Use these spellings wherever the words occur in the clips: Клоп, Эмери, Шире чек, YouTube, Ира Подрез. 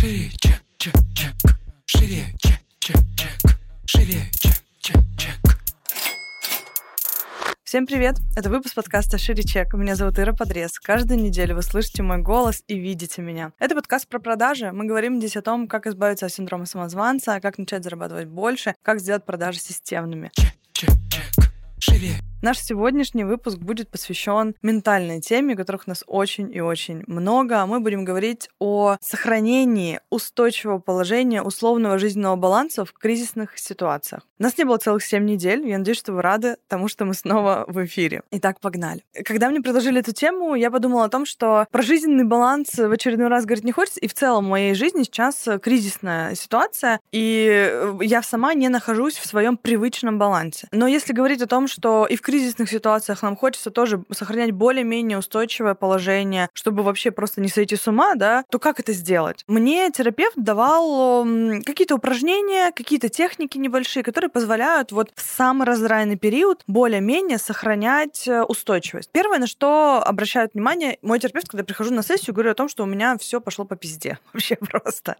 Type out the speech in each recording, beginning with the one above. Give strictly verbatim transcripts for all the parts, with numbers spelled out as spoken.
Шире чек, чек, чек. Шире чек, чек, чек. Шире чек, чек, чек. Всем привет! Это выпуск подкаста «Шире чек». Меня зовут Ира Подрез. Каждую неделю вы слышите мой голос и видите меня. Это подкаст про продажи. Мы говорим здесь о том, как избавиться от синдрома самозванца, как начать зарабатывать больше, как сделать продажи системными. Чек, чек, чек. Шире. Наш сегодняшний выпуск будет посвящен ментальной теме, которых нас очень и очень много. Мы будем говорить о сохранении устойчивого положения условного жизненного баланса в кризисных ситуациях. Нас не было целых семь недель. Я надеюсь, что вы рады тому, что мы снова в эфире. Итак, погнали. Когда мне предложили эту тему, я подумала о том, что про жизненный баланс в очередной раз говорить не хочется. И в целом в моей жизни сейчас кризисная ситуация, и я сама не нахожусь в своем привычном балансе. Но если говорить о том, что и в В кризисных ситуациях нам хочется тоже сохранять более-менее устойчивое положение, чтобы вообще просто не сойти с ума, да, то как это сделать? Мне терапевт давал какие-то упражнения, какие-то техники небольшие, которые позволяют вот в самый раздрайный период более-менее сохранять устойчивость. Первое, на что обращают внимание мой терапевт, когда прихожу на сессию, говорю о том, что у меня все пошло по пизде. Вообще просто.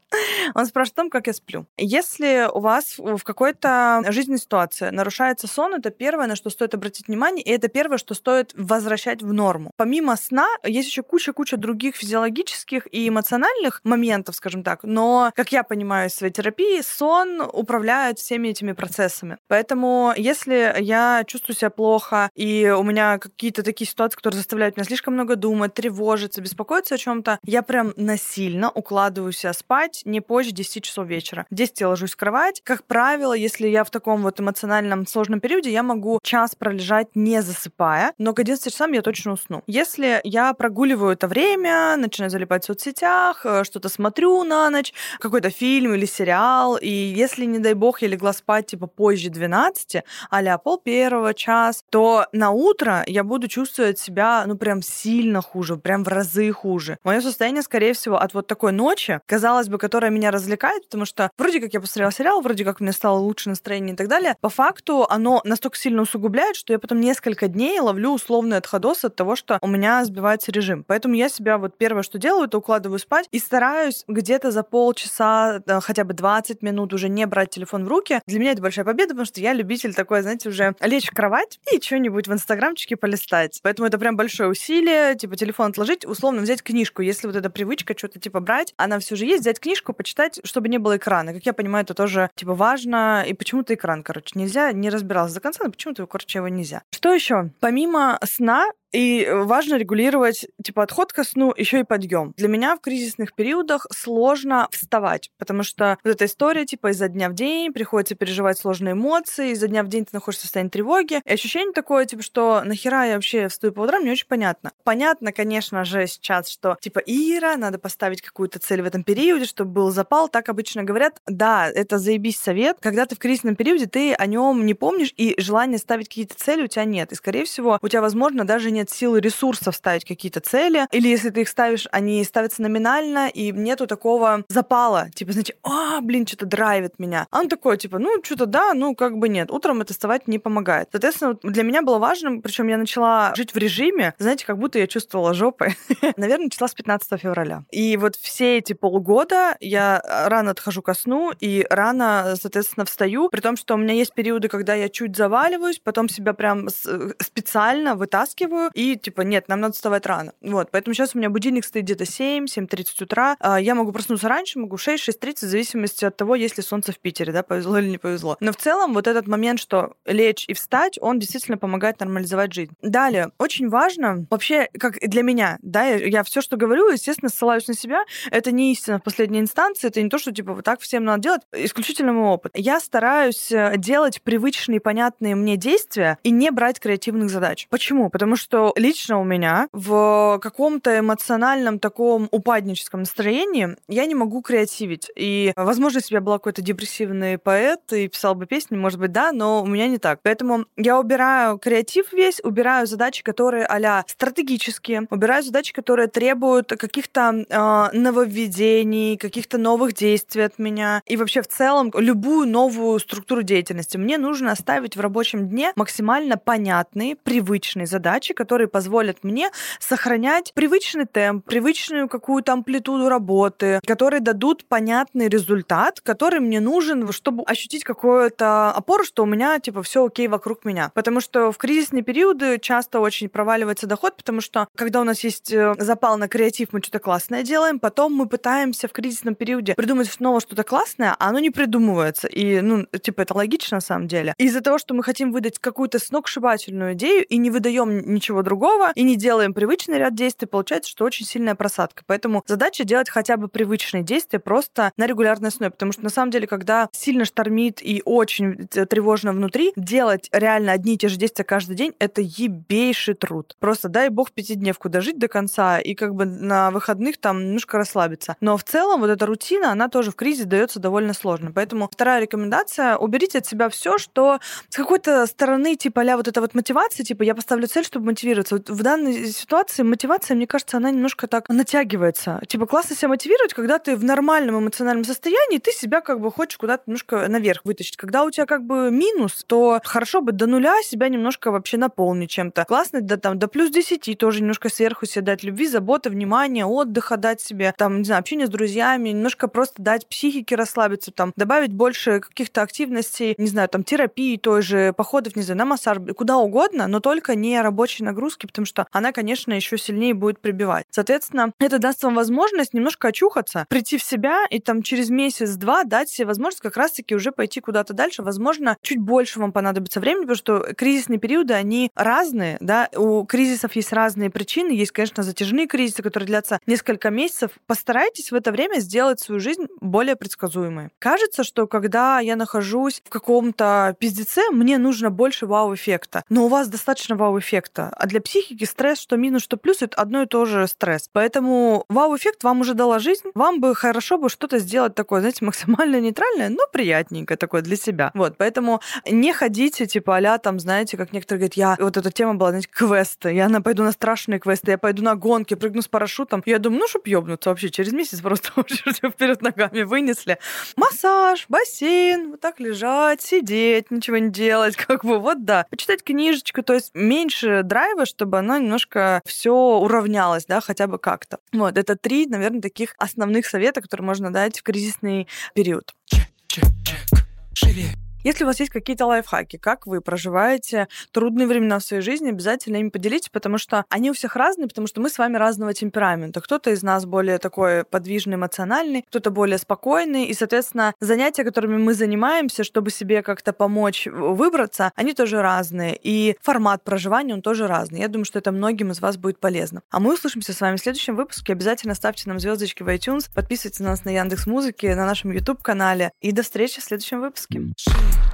Он спрашивает о том, как я сплю. Если у вас в какой-то жизненной ситуации нарушается сон, это первое, на что стоит обратить внимание, и это первое, что стоит возвращать в норму. Помимо сна, есть еще куча-куча других физиологических и эмоциональных моментов, скажем так, но, как я понимаю из своей терапии, сон управляет всеми этими процессами. Поэтому, если я чувствую себя плохо, и у меня какие-то такие ситуации, которые заставляют меня слишком много думать, тревожиться, беспокоиться о чем-то, я прям насильно укладываю себя спать не позже десяти часов вечера. В десять я ложусь в кровать. Как правило, если я в таком вот эмоциональном сложном периоде, я могу час пролежать, не засыпая, но к одиннадцати часам я точно усну. Если я прогуливаю это время, начинаю залипать в соцсетях, что-то смотрю на ночь, какой-то фильм или сериал, и если, не дай бог, я легла спать типа позже двенадцати, а-ля пол первого, час, то на утро я буду чувствовать себя, ну, прям сильно хуже, прям в разы хуже. Мое состояние, скорее всего, от вот такой ночи, казалось бы, которая меня развлекает, потому что вроде как я посмотрела сериал, вроде как мне стало лучше настроение и так далее, по факту оно настолько сильно усугубляет, что я потом несколько дней ловлю условный отходос от того, что у меня сбивается режим. Поэтому я себя вот первое, что делаю, это укладываю спать и стараюсь где-то за полчаса, хотя бы двадцать минут уже не брать телефон в руки. Для меня это большая победа, потому что я любитель такой, знаете, уже лечь в кровать и что-нибудь в инстаграмчике полистать. Поэтому это прям большое усилие, типа телефон отложить, условно взять книжку. Если вот эта привычка что-то типа брать, она все же есть, взять книжку, почитать, чтобы не было экрана. Как я понимаю, это тоже типа важно. И почему-то экран, короче, нельзя, не разбиралась до конца, но почему-то, короче, его нельзя. Что еще? Помимо сна, и важно регулировать, типа, отход ко сну, еще и подъем. Для меня в кризисных периодах сложно вставать, потому что вот эта история, типа, изо дня в день приходится переживать сложные эмоции, изо дня в день ты находишься в состоянии тревоги. И ощущение такое, типа, что нахера я вообще встаю по утрам, не очень понятно. Понятно, конечно же, сейчас, что, типа, Ира, надо поставить какую-то цель в этом периоде, чтобы был запал. Так обычно говорят. Да, это заебись совет. Когда ты в кризисном периоде, ты о нем не помнишь, и желания ставить какие-то цели у тебя нет. И, скорее всего, у тебя, возможно, даже не нет сил и ресурсов ставить какие-то цели, или если ты их ставишь, они ставятся номинально, и нету такого запала, типа, знаете, а, блин, что-то драйвит меня. А он такой, типа, ну, что-то да, ну, как бы нет. Утром это вставать не помогает. Соответственно, для меня было важным, причем я начала жить в режиме, знаете, как будто я чувствовала жопы. Наверное, числа с пятнадцатого февраля. И вот все эти полгода я рано отхожу ко сну и рано, соответственно, встаю, при том, что у меня есть периоды, когда я чуть заваливаюсь, потом себя прям специально вытаскиваю, и типа, нет, нам надо вставать рано. Вот, поэтому сейчас у меня будильник стоит где-то семь, семь тридцать утра. Я могу проснуться раньше, могу шесть, шесть тридцать, в зависимости от того, есть ли солнце в Питере, да, повезло или не повезло. Но в целом вот этот момент, что лечь и встать, он действительно помогает нормализовать жизнь. Далее, очень важно, вообще, как для меня, да, я все, что говорю, естественно, ссылаюсь на себя, это не истина в последней инстанции, это не то, что типа вот так всем надо делать, исключительно мой опыт. Я стараюсь делать привычные, понятные мне действия и не брать креативных задач. Почему? Потому что что лично у меня в каком-то эмоциональном таком упадническом настроении я не могу креативить. И, возможно, если бы я была какой-то депрессивный поэт и писала бы песни, может быть, да, но у меня не так. Поэтому я убираю креатив весь, убираю задачи, которые а-ля стратегические, убираю задачи, которые требуют каких-то э, нововведений, каких-то новых действий от меня. И вообще в целом любую новую структуру деятельности мне нужно оставить в рабочем дне максимально понятные, привычные задачи, которые которые позволят мне сохранять привычный темп, привычную какую-то амплитуду работы, которые дадут понятный результат, который мне нужен, чтобы ощутить какую-то опору, что у меня типа все окей вокруг меня. Потому что в кризисные периоды часто очень проваливается доход, потому что когда у нас есть запал на креатив, мы что-то классное делаем, потом мы пытаемся в кризисном периоде придумать снова что-то классное, а оно не придумывается. И, ну, типа, это логично на самом деле. Из-за того, что мы хотим выдать какую-то сногсшибательную идею и не выдаем ничего другого, и не делаем привычный ряд действий, получается, что очень сильная просадка. Поэтому задача делать хотя бы привычные действия просто на регулярной основе, потому что, на самом деле, когда сильно штормит и очень тревожно внутри, делать реально одни и те же действия каждый день — это ебейший труд. Просто дай бог пятидневку дожить до конца и как бы на выходных там немножко расслабиться. Но в целом вот эта рутина, она тоже в кризис дается довольно сложно. Поэтому вторая рекомендация — уберите от себя все, что с какой-то стороны типа а-ля вот эта вот мотивация, типа я поставлю цель, чтобы мотивироваться. Вот в данной ситуации мотивация, мне кажется, она немножко так натягивается. Типа классно себя мотивировать, когда ты в нормальном эмоциональном состоянии, ты себя как бы хочешь куда-то немножко наверх вытащить. Когда у тебя как бы минус, то хорошо бы до нуля себя немножко вообще наполнить чем-то. Классно да, там, до плюс десяти тоже немножко сверху себе дать любви, заботы, внимания, отдыха дать себе, там, не знаю, общение с друзьями, немножко просто дать психике расслабиться, там, добавить больше каких-то активностей, не знаю, там, терапии той же, походов, не знаю, на массаж, куда угодно, но только не рабочей нагрузки, потому что она, конечно, еще сильнее будет прибивать. Соответственно, это даст вам возможность немножко очухаться, прийти в себя и там через месяц-два дать себе возможность как раз-таки уже пойти куда-то дальше. Возможно, чуть больше вам понадобится времени, потому что кризисные периоды, они разные, да, у кризисов есть разные причины, есть, конечно, затяжные кризисы, которые длятся несколько месяцев. Постарайтесь в это время сделать свою жизнь более предсказуемой. Кажется, что когда я нахожусь в каком-то пиздеце, мне нужно больше вау-эффекта. Но у вас достаточно вау-эффекта. А для психики стресс, что минус, что плюс, это одно и то же стресс. Поэтому вау-эффект вам уже дала жизнь. Вам бы хорошо бы что-то сделать такое, знаете, максимально нейтральное, но приятненькое такое для себя. Вот, поэтому не ходите, типа, а-ля там, знаете, как некоторые говорят, я, вот эта тема была, знаете, квесты, я на, пойду на страшные квесты, я пойду на гонки, прыгну с парашютом. Я думаю, ну, чтоб ёбнуться вообще, через месяц просто вперед ногами вынесли. Массаж, бассейн, вот так лежать, сидеть, ничего не делать, как бы, вот да. Почитать книжечку, то есть меньше драйва, чтобы оно немножко все уравнялось, да, хотя бы как-то. Вот, это три, наверное, таких основных совета, которые можно дать в кризисный период. Чек, чек, чек, шире. Если у вас есть какие-то лайфхаки, как вы проживаете трудные времена в своей жизни, обязательно ими поделитесь, потому что они у всех разные, потому что мы с вами разного темперамента. Кто-то из нас более такой подвижный, эмоциональный, кто-то более спокойный, и, соответственно, занятия, которыми мы занимаемся, чтобы себе как-то помочь выбраться, они тоже разные, и формат проживания, он тоже разный. Я думаю, что это многим из вас будет полезно. А мы услышимся с вами в следующем выпуске. Обязательно ставьте нам звездочки в iTunes, подписывайтесь на нас на Яндекс.Музыке, на нашем YouTube-канале, и до встречи в следующем выпуске.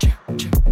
Check, check.